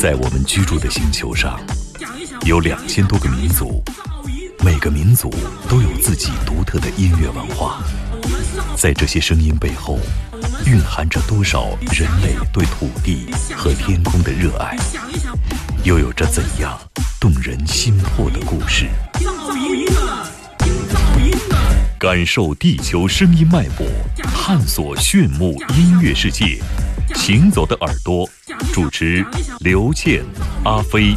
在我们居住的星球上，有2000多个民族，每个民族都有自己独特的音乐文化。在这些声音背后，蕴含着多少人类对土地和天空的热爱，又有着怎样动人心魄的故事？感受地球声音脉搏，探索炫目音乐世界。行走的耳朵，主持刘倩、阿飞。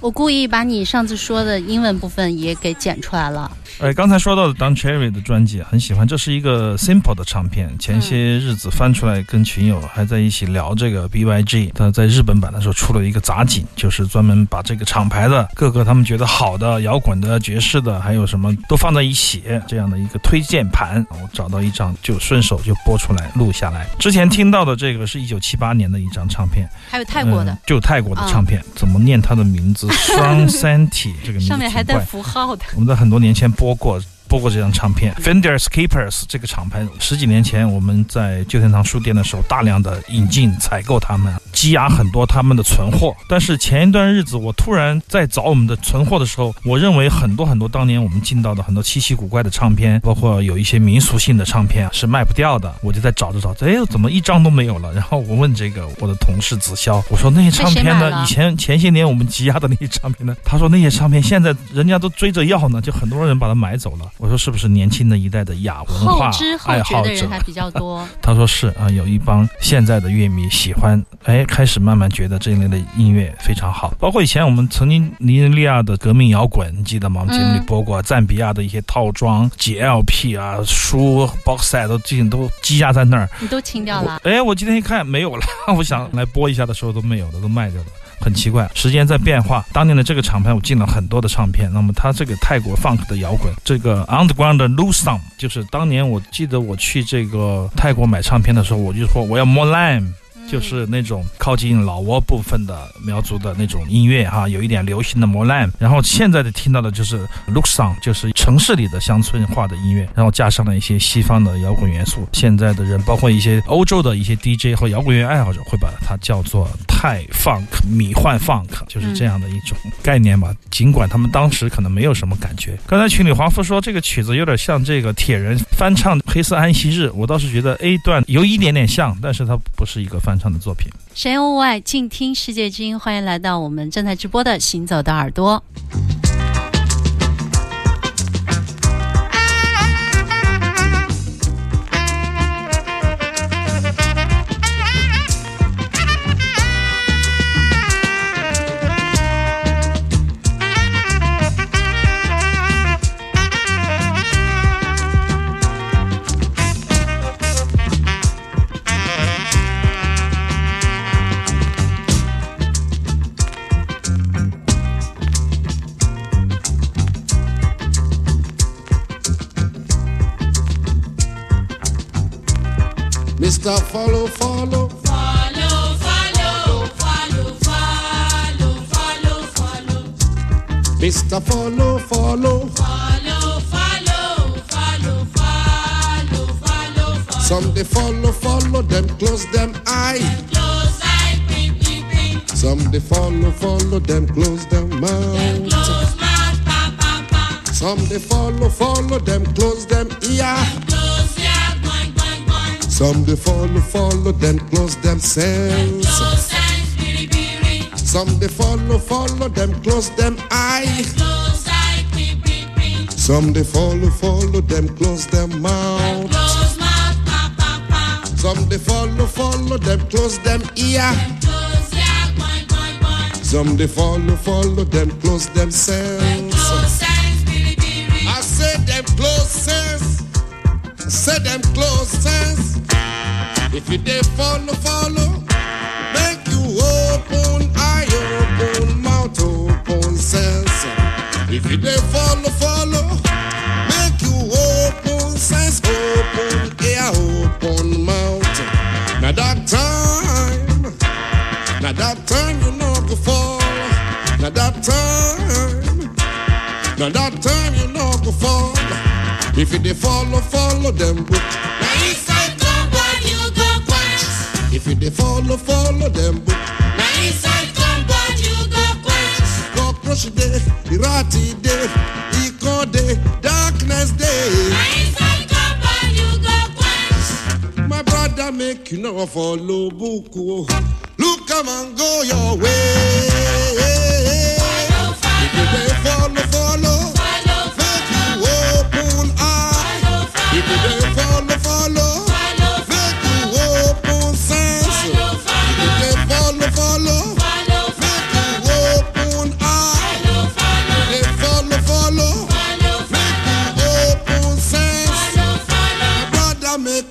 我故意把你上次说的英文部分也给剪出来了。刚才说到的 Don Cherry 的专辑很喜欢，这是一个 simple 的唱片。前些日子翻出来，跟群友还在一起聊这个 BYG， 他在日本版的时候出了一个杂锦，就是专门把这个厂牌的各个他们觉得好的摇滚的、爵士的，还有什么都放在一起，这样的一个推荐盘。我找到一张就顺手就播出来录下来。之前听到的这个是1978年的一张唱片，还有泰国的，就泰国的唱片，怎么念它的名字？双三体这个名字上面还带符号的，我们在很多年前播过这张唱片。 Finders Keepers 这个厂牌10几年前我们在旧天堂书店的时候大量的引进采购，他们积压很多他们的存货。但是前一段日子我突然在找我们的存货的时候，我认为很多当年我们进到的很多稀奇古怪的唱片，包括有一些民俗性的唱片是卖不掉的。我就在找着，怎么一张都没有了。然后我问这个我的同事子潇，我说那些唱片呢，前些年我们积压的那些唱片呢？他说那些唱片现在人家都追着要呢，就很多人把它买走了。我说是不是年轻的一代的亚文化爱好者的人还比较多？他说是啊，有一帮现在的乐迷喜欢，开始慢慢觉得这一类的音乐非常好。包括以前我们曾经尼日利亚的革命摇滚，你记得吗？我们节目里播过，赞比亚的一些套装 GLP 啊、书 box set 都积压在那儿。你都清掉了？我今天一看没有了，我想来播一下的时候都没有了，都卖掉了。很奇怪，时间在变化。当年的这个厂牌我进了很多的唱片，那么它这个泰国 funk 的摇滚，这个 underground 的 loose sound， 就是当年我记得我去这个泰国买唱片的时候，我就说我要 more lime，就是那种靠近老挝部分的苗族的那种音乐有一点流行的摩兰。然后现在的听到的就是 Look Song， 就是城市里的乡村化的音乐，然后加上了一些西方的摇滚元素。现在的人包括一些欧洲的一些 DJ 和摇滚乐爱好者会把它叫做泰 Funk 迷幻 Funk， 就是这样的一种概念吧。尽管他们当时可能没有什么感觉。刚才群里华夫说这个曲子有点像这个铁人翻唱《黑色安息日》，我倒是觉得 A 段有一点点像，但是它不是一个翻唱的作品。神游物外，静听世界之音，欢迎来到我们正在直播的行走的耳朵。Mr. Follow, follow, follow, follow, follow, follow, follow, follow. Mr. Follow, follow, follow, follow, follow, follow, follow. Some they follow, follow them, close them eye, close eye, ping, ping, ping. Some they follow, follow them, close them mouth, close mouth, pa, pa, pa. Some they follow, follow them, close them ear. Some they follow, follow, then close themselves. Some they follow, follow, then close them eye. Some they follow, follow, then close them mouth. Some they follow, follow, then close them ear. Some they follow, follow, then close themselves. I said them close sense. Say them close sense. If you dey follow, follow, make you open eye, open mouth, open sense. If you dey follow, follow, make you open sense, open ear, open mouth. Now that time you no go fall. Now that time you no go fall. If you dey follow, follow them book. Now inside compound you go quiet. If you dey follow, follow them book. Now inside compound you go quiet. Cockroach dey, ratty dey, echo dey, darkness dey. Now inside compound you go quiet. My brother make you no follow book. Look come and go your way. Follow, follow. If you dey follow, follow.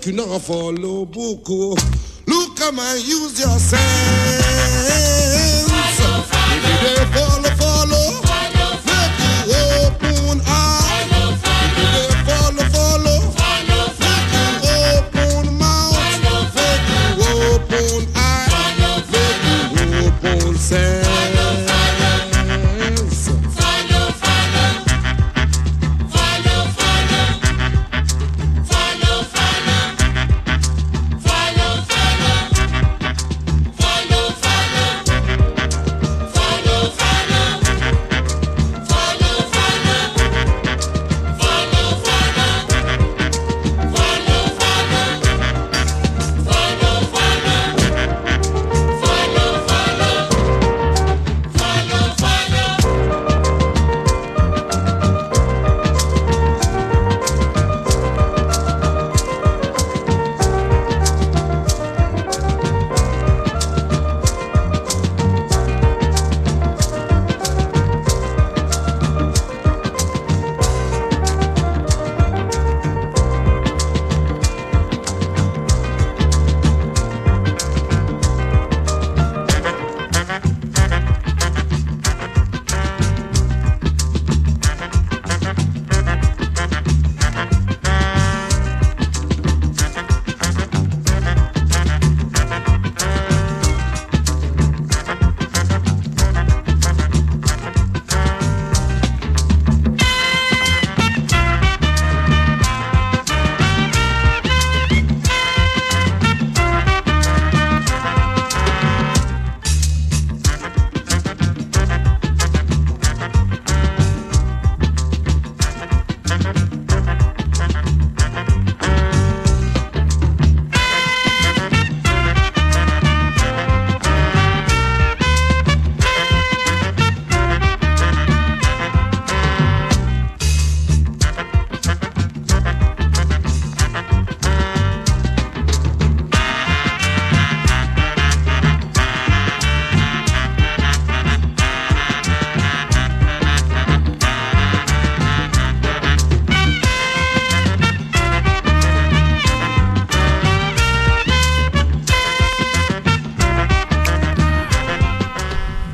You know, follow Boko. Look, come and use your sense. Follow, follow. If you follow, follow.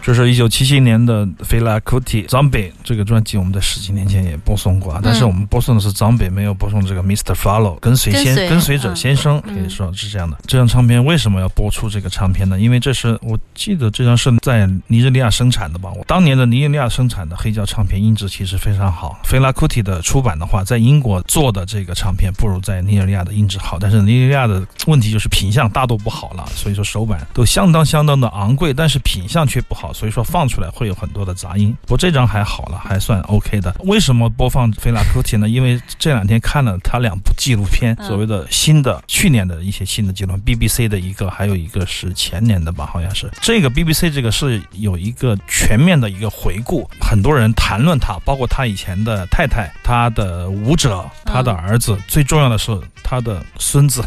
这是1977年的 Fela Kuti Zombie 这个专辑，我们在10几年前也播送过，但是我们播送的是 Zombie， 没有播送这个 Mr. Follow 跟随者先生、可以说是这样的。这张唱片为什么要播出这个唱片呢？因为这是我记得这张是在尼日利亚生产的吧？我当年的尼日利亚生产的黑胶唱片音质其实非常好。Fela Kuti 的出版的话，在英国做的这个唱片不如在尼日利亚的音质好，但是尼日利亚的问题就是品相大都不好了，所以说首版都相当的昂贵，但是品相却不好。所以说放出来会有很多的杂音，不过这张还好了，还算 OK 的。为什么播放菲拉库提呢？因为这两天看了他2部纪录片，所谓的新的去年的一些新的纪录片 BBC 的一个，还有一个是前年的吧，好像是。这个 BBC 这个是有一个全面的一个回顾，很多人谈论他，包括他以前的太太、他的舞者、他的儿子，最重要的是他的孙子。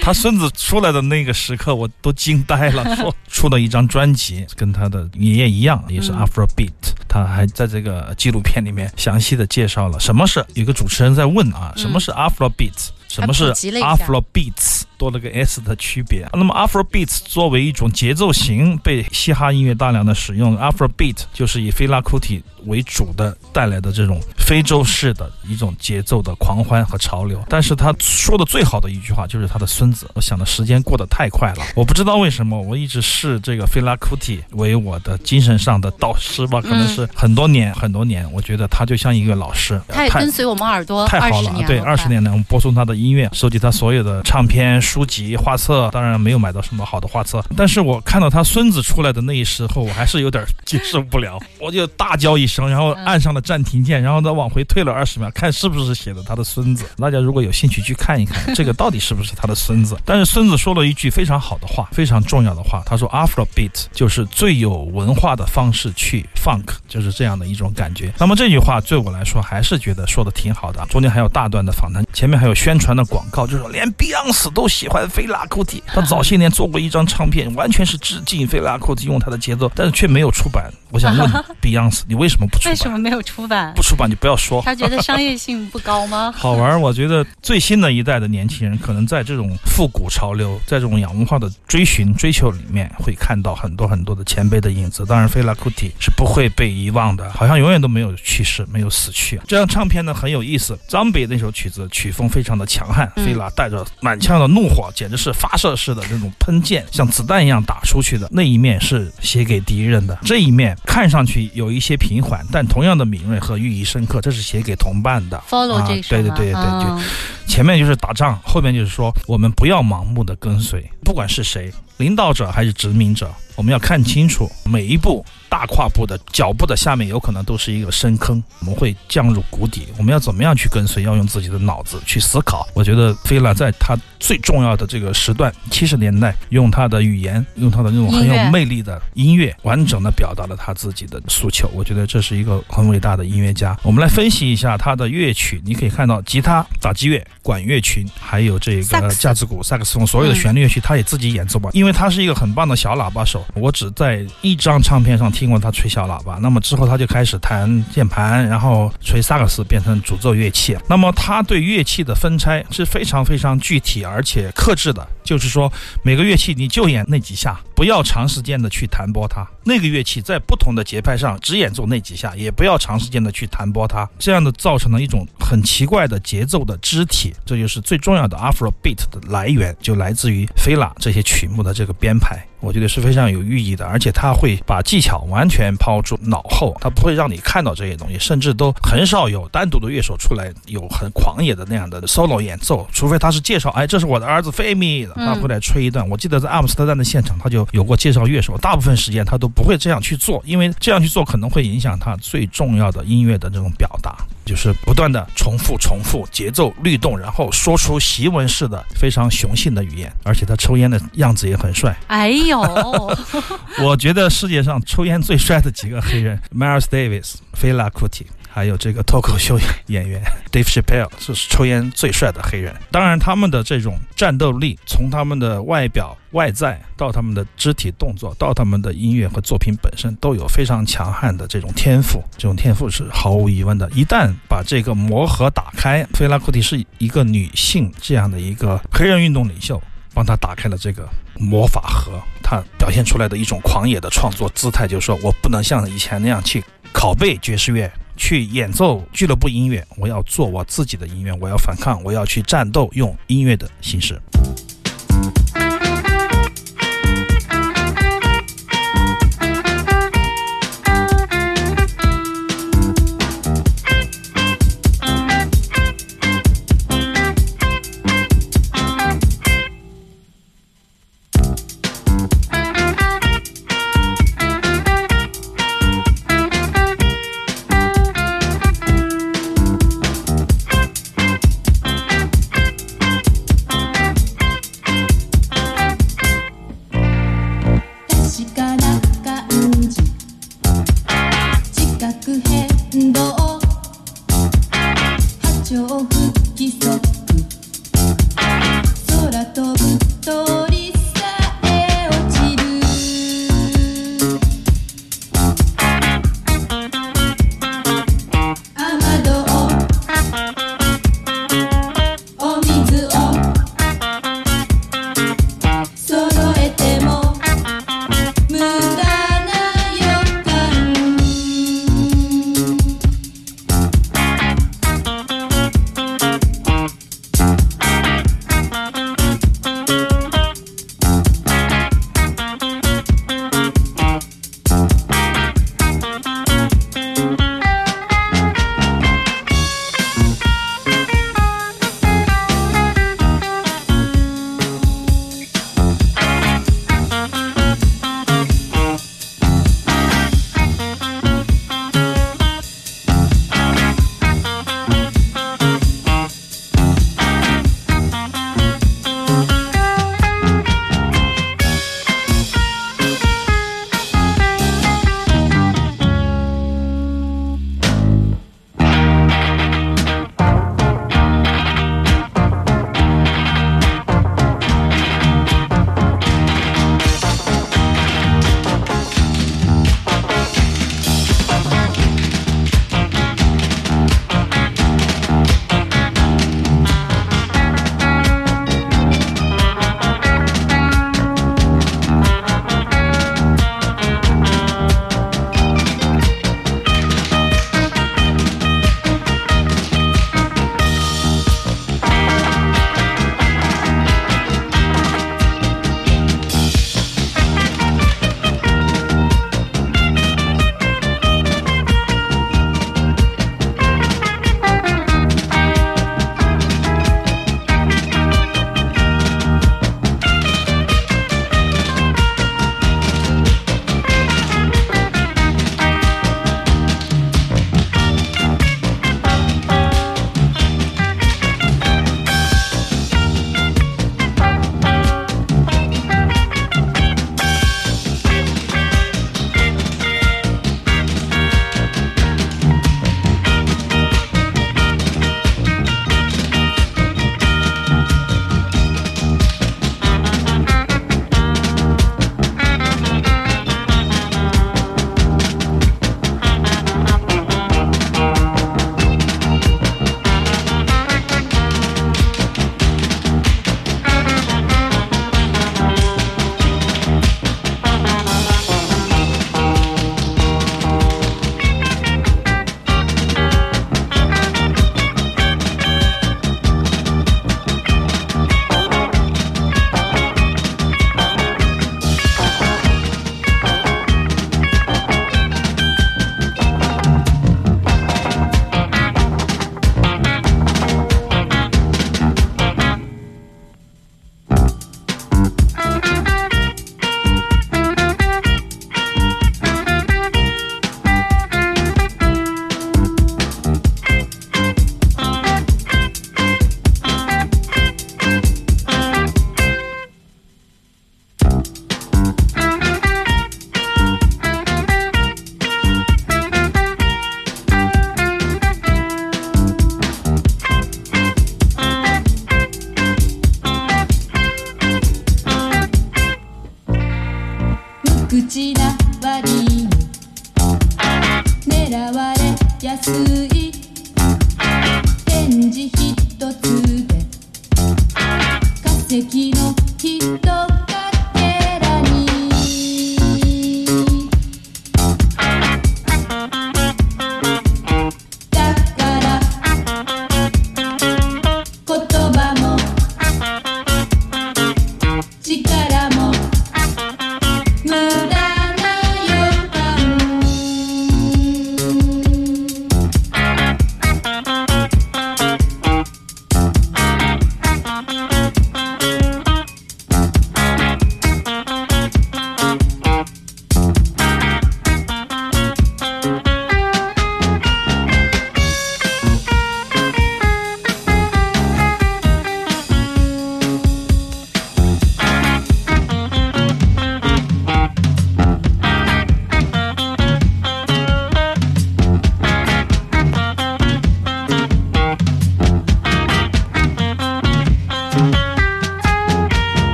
他孙子出来的那个时刻我都惊呆了，说出了一张专辑，跟他的爷爷一样，也是 Afrobeat。 他还在这个纪录片里面详细的介绍了什么是，有个主持人在问啊，什么是 Afrobeat， 什么是 Afrobeats，多了个 S 的区别。那么 Afrobeat 作为一种节奏型被嘻哈音乐大量的使用， Afrobeat 就是以 Fela Kuti 为主的带来的这种非洲式的一种节奏的狂欢和潮流。但是他说的最好的一句话就是他的孙子，我想的时间过得太快了，我不知道为什么我一直视这个 Fela Kuti 为我的精神上的导师吧，可能是很多年，我觉得他就像一个老师，他也跟随我们耳朵太好了，对，20年了，我们播送他的音乐，收集他所有的唱片、书籍、画册，当然没有买到什么好的画册，但是我看到他孙子出来的那一时候，我还是有点接受不了，我就大叫一声，然后按上了暂停键，然后再往回退了20秒，看是不是写的他的孙子。大家如果有兴趣去看一看，这个到底是不是他的孙子？但是孙子说了一句非常好的话，非常重要的话，他说 Afrobeat 就是最有文化的方式去 Funk， 就是这样的一种感觉。那么这句话对我来说还是觉得说的挺好的，中间还有大段的访谈，前面还有宣传的广告，就是连 Beyoncé 都喜欢菲拉库蒂，他早些年做过一张唱片，完全是致敬菲拉库蒂，用他的节奏，但是却没有出版。我想问 Beyoncé， 你为什么不出版？为什么没有出版？不出版你不要说，他觉得商业性不高吗？好玩，我觉得最新的一代的年轻人可能在这种复古潮流，在这种洋文化的追求里面，会看到很多很多的前辈的影子。当然，菲拉库蒂是不会被遗忘的，好像永远都没有去世，没有死去。这张唱片呢很有意思，张北那首曲子曲风非常的强悍，菲拉带着满腔的怒火，简直是发射式的那种喷溅，像子弹一样打出去的。那一面是写给敌人的，这一面看上去有一些平缓，但同样的敏锐和寓意深刻，这是写给同伴的。Follow 这首，对，前面就是打仗，后面就是说我们不要盲目的跟随，不管是谁，领导者还是殖民者，我们要看清楚每一步大跨步的脚步的下面有可能都是一个深坑，我们会降入谷底，我们要怎么样去跟随，要用自己的脑子去思考。我觉得菲拉在他最重要的这个时段70年代，用他的语言，用他的那种很有魅力的音乐，完整的表达了他自己的诉求。我觉得这是一个很伟大的音乐家。我们来分析一下他的乐曲，你可以看到吉他、打击乐、管乐群，还有这个架子鼓、萨克斯风，所有的旋律乐曲他也自己演奏吧，因为他是一个很棒的小喇叭手，我只在一张唱片上听过他吹小喇叭。那么之后他就开始弹键盘，然后吹萨克斯，变成主奏乐器。那么他对乐器的分拆是非常非常具体而且克制的，就是说每个乐器你就演那几下，不要长时间的去弹拨它，那个乐器在不同的节拍上只演奏那几下，也不要长时间的去弹拨它，这样的造成了一种很奇怪的节奏的肢体。这就是最重要的 Afrobeat 的来源，就来自于菲拉这些曲目的这个编排，我觉得是非常有寓意的，而且他会把技巧完全抛诸脑后，他不会让你看到这些东西，甚至都很少有单独的乐手出来有很狂野的那样的 solo 演奏，除非他是介绍，哎，这是我的儿子 Femi， 他会来吹一段。我记得在阿姆斯特丹的现场他就有过介绍乐手，大部分时间他都不会这样去做，因为这样去做可能会影响他最重要的音乐的这种表达，就是不断的重复节奏律动，然后说出檄文式的非常雄性的语言，而且他抽烟的样子也很帅。哎呦我觉得世界上抽烟最帅的几个黑人 Miles Davis、 Fela Kuti，还有这个脱口秀演员 Dave Chappelle 是抽烟最帅的黑人。当然他们的这种战斗力，从他们的外表外在到他们的肢体动作，到他们的音乐和作品本身，都有非常强悍的这种天赋，这种天赋是毫无疑问的。一旦把这个魔盒打开，菲拉库蒂是一个女性，这样的一个黑人运动领袖帮他打开了这个魔法盒，他表现出来的一种狂野的创作姿态，就是说我不能像以前那样去拷贝爵士乐，去演奏俱乐部音乐，我要做我自己的音乐，我要反抗，我要去战斗，用音乐的形式。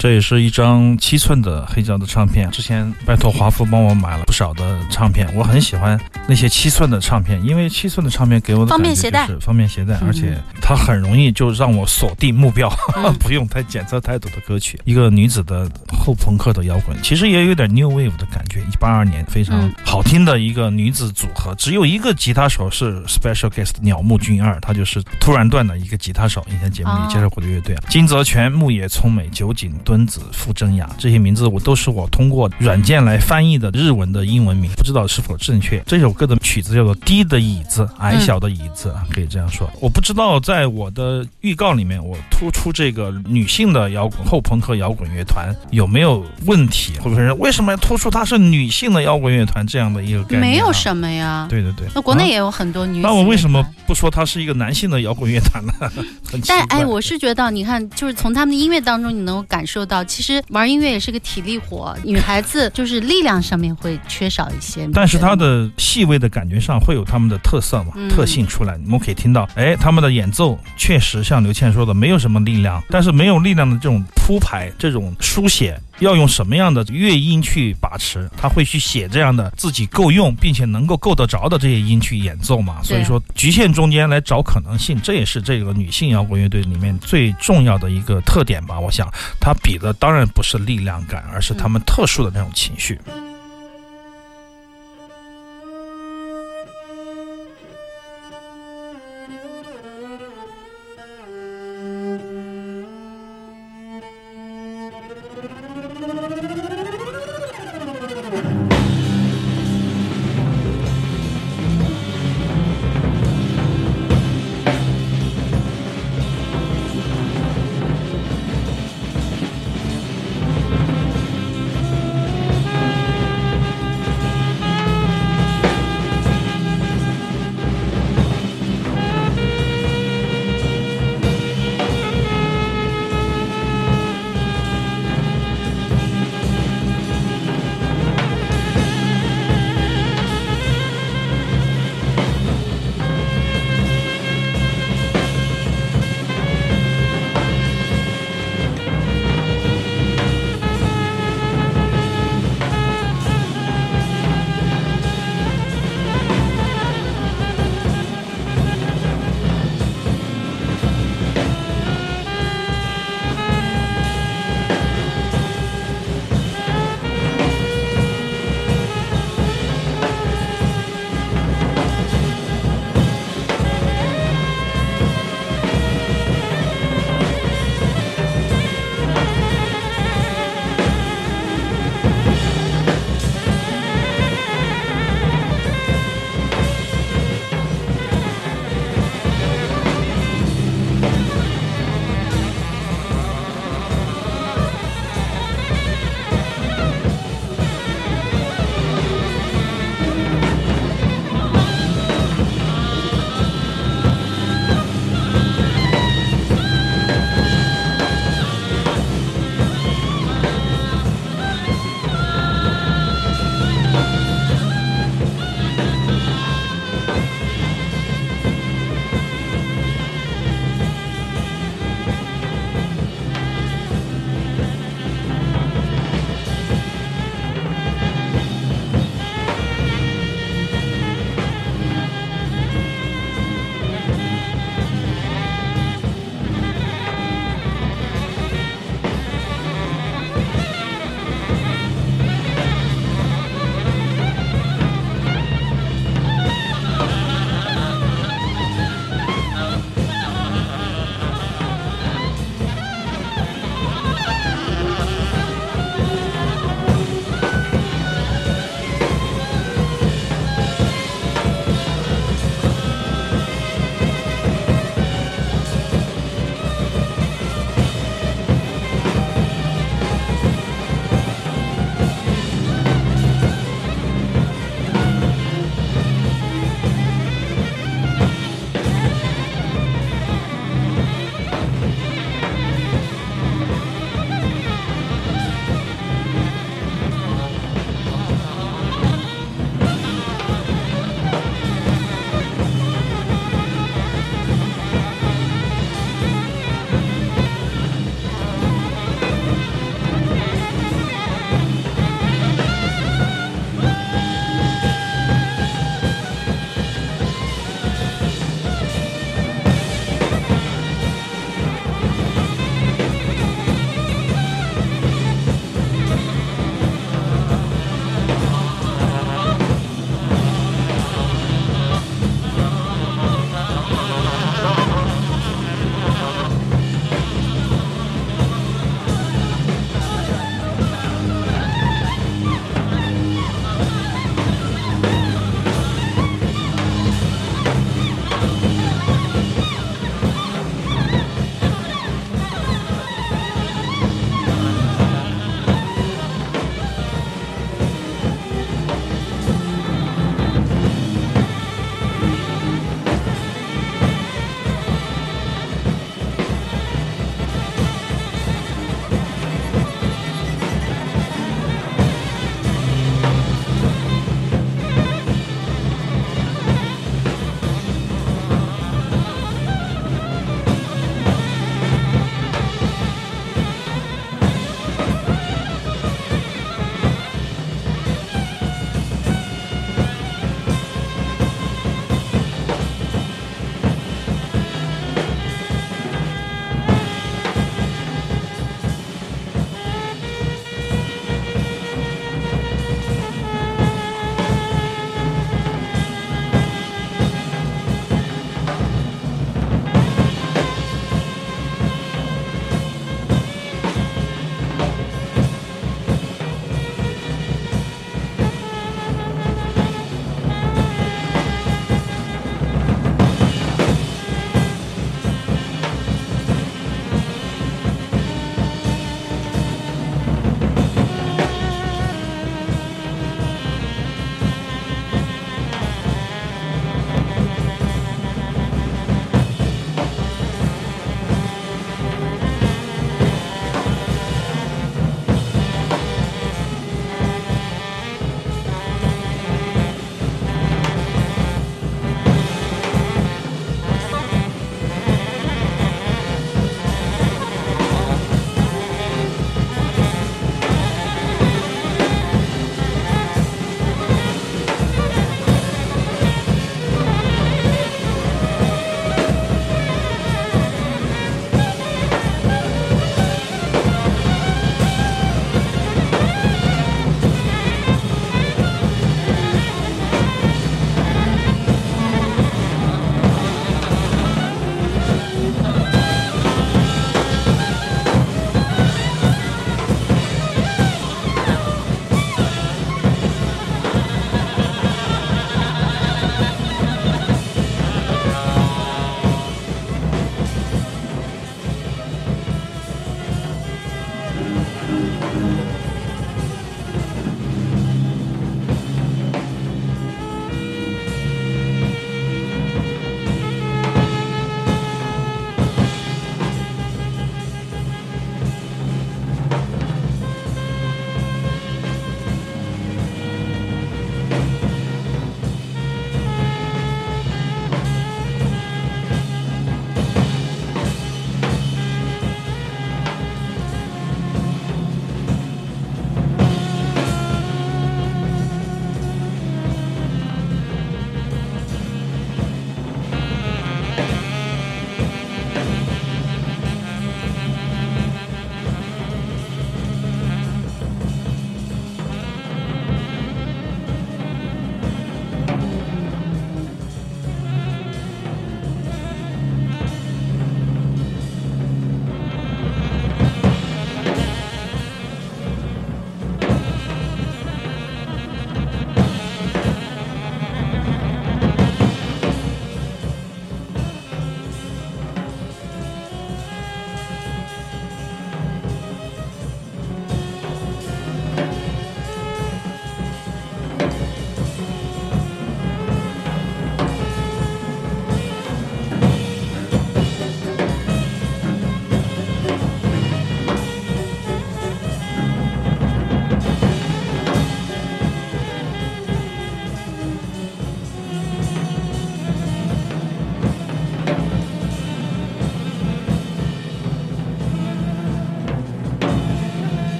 这也是一张7寸的黑胶的唱片，之前拜托华夫帮我买了不少的唱片，我很喜欢那些7寸的唱片，因为7寸的唱片给我的感觉就是方便携带，而且它很容易就让我锁定目标，不用太检测太多的歌曲。一个女子的后朋克的摇滚，其实也有点 New Wave 的感觉，1982年非常好听的一个女子组合，只有一个吉他手是 Special Guest 鸟木俊二，他就是突然断的一个吉他手，以前节目里介绍过的乐队啊，金泽泉、牧野聪美、酒井敦子、傅征雅，这些名字我都是我通过软件来翻译的日文的英文名，不知道是否正确。这首歌的曲子叫做《低的椅子》，矮小的椅子，可以这样说。我不知道在我的预告里面，我突出这个女性的摇滚后朋克摇滚乐团有没有问题？会不会人为什么要突出她是女性的摇滚乐团这样的一个概念？没有什么呀。对对对。那国内也有很多女性。那我为什么不说她是一个男性的摇滚乐团呢？很奇怪。但哎，我是觉得，你看，就是从他们的音乐当中，你能感受到，其实玩音乐也是个体力活，女孩子就是力量上面会缺少一些，但是她的细微的感觉上会有他们的特色嘛，特性出来。我们可以听到，哎，他们的演奏确实像刘倩说的，没有什么力量，但是没有力量的这种铺排，这种书写。要用什么样的乐音去把持，他会去写这样的自己够用并且能够够得着的这些音去演奏嘛，所以说局限中间来找可能性，这也是这个女性摇滚乐队里面最重要的一个特点吧。我想他比的当然不是力量感，而是他们特殊的那种情绪。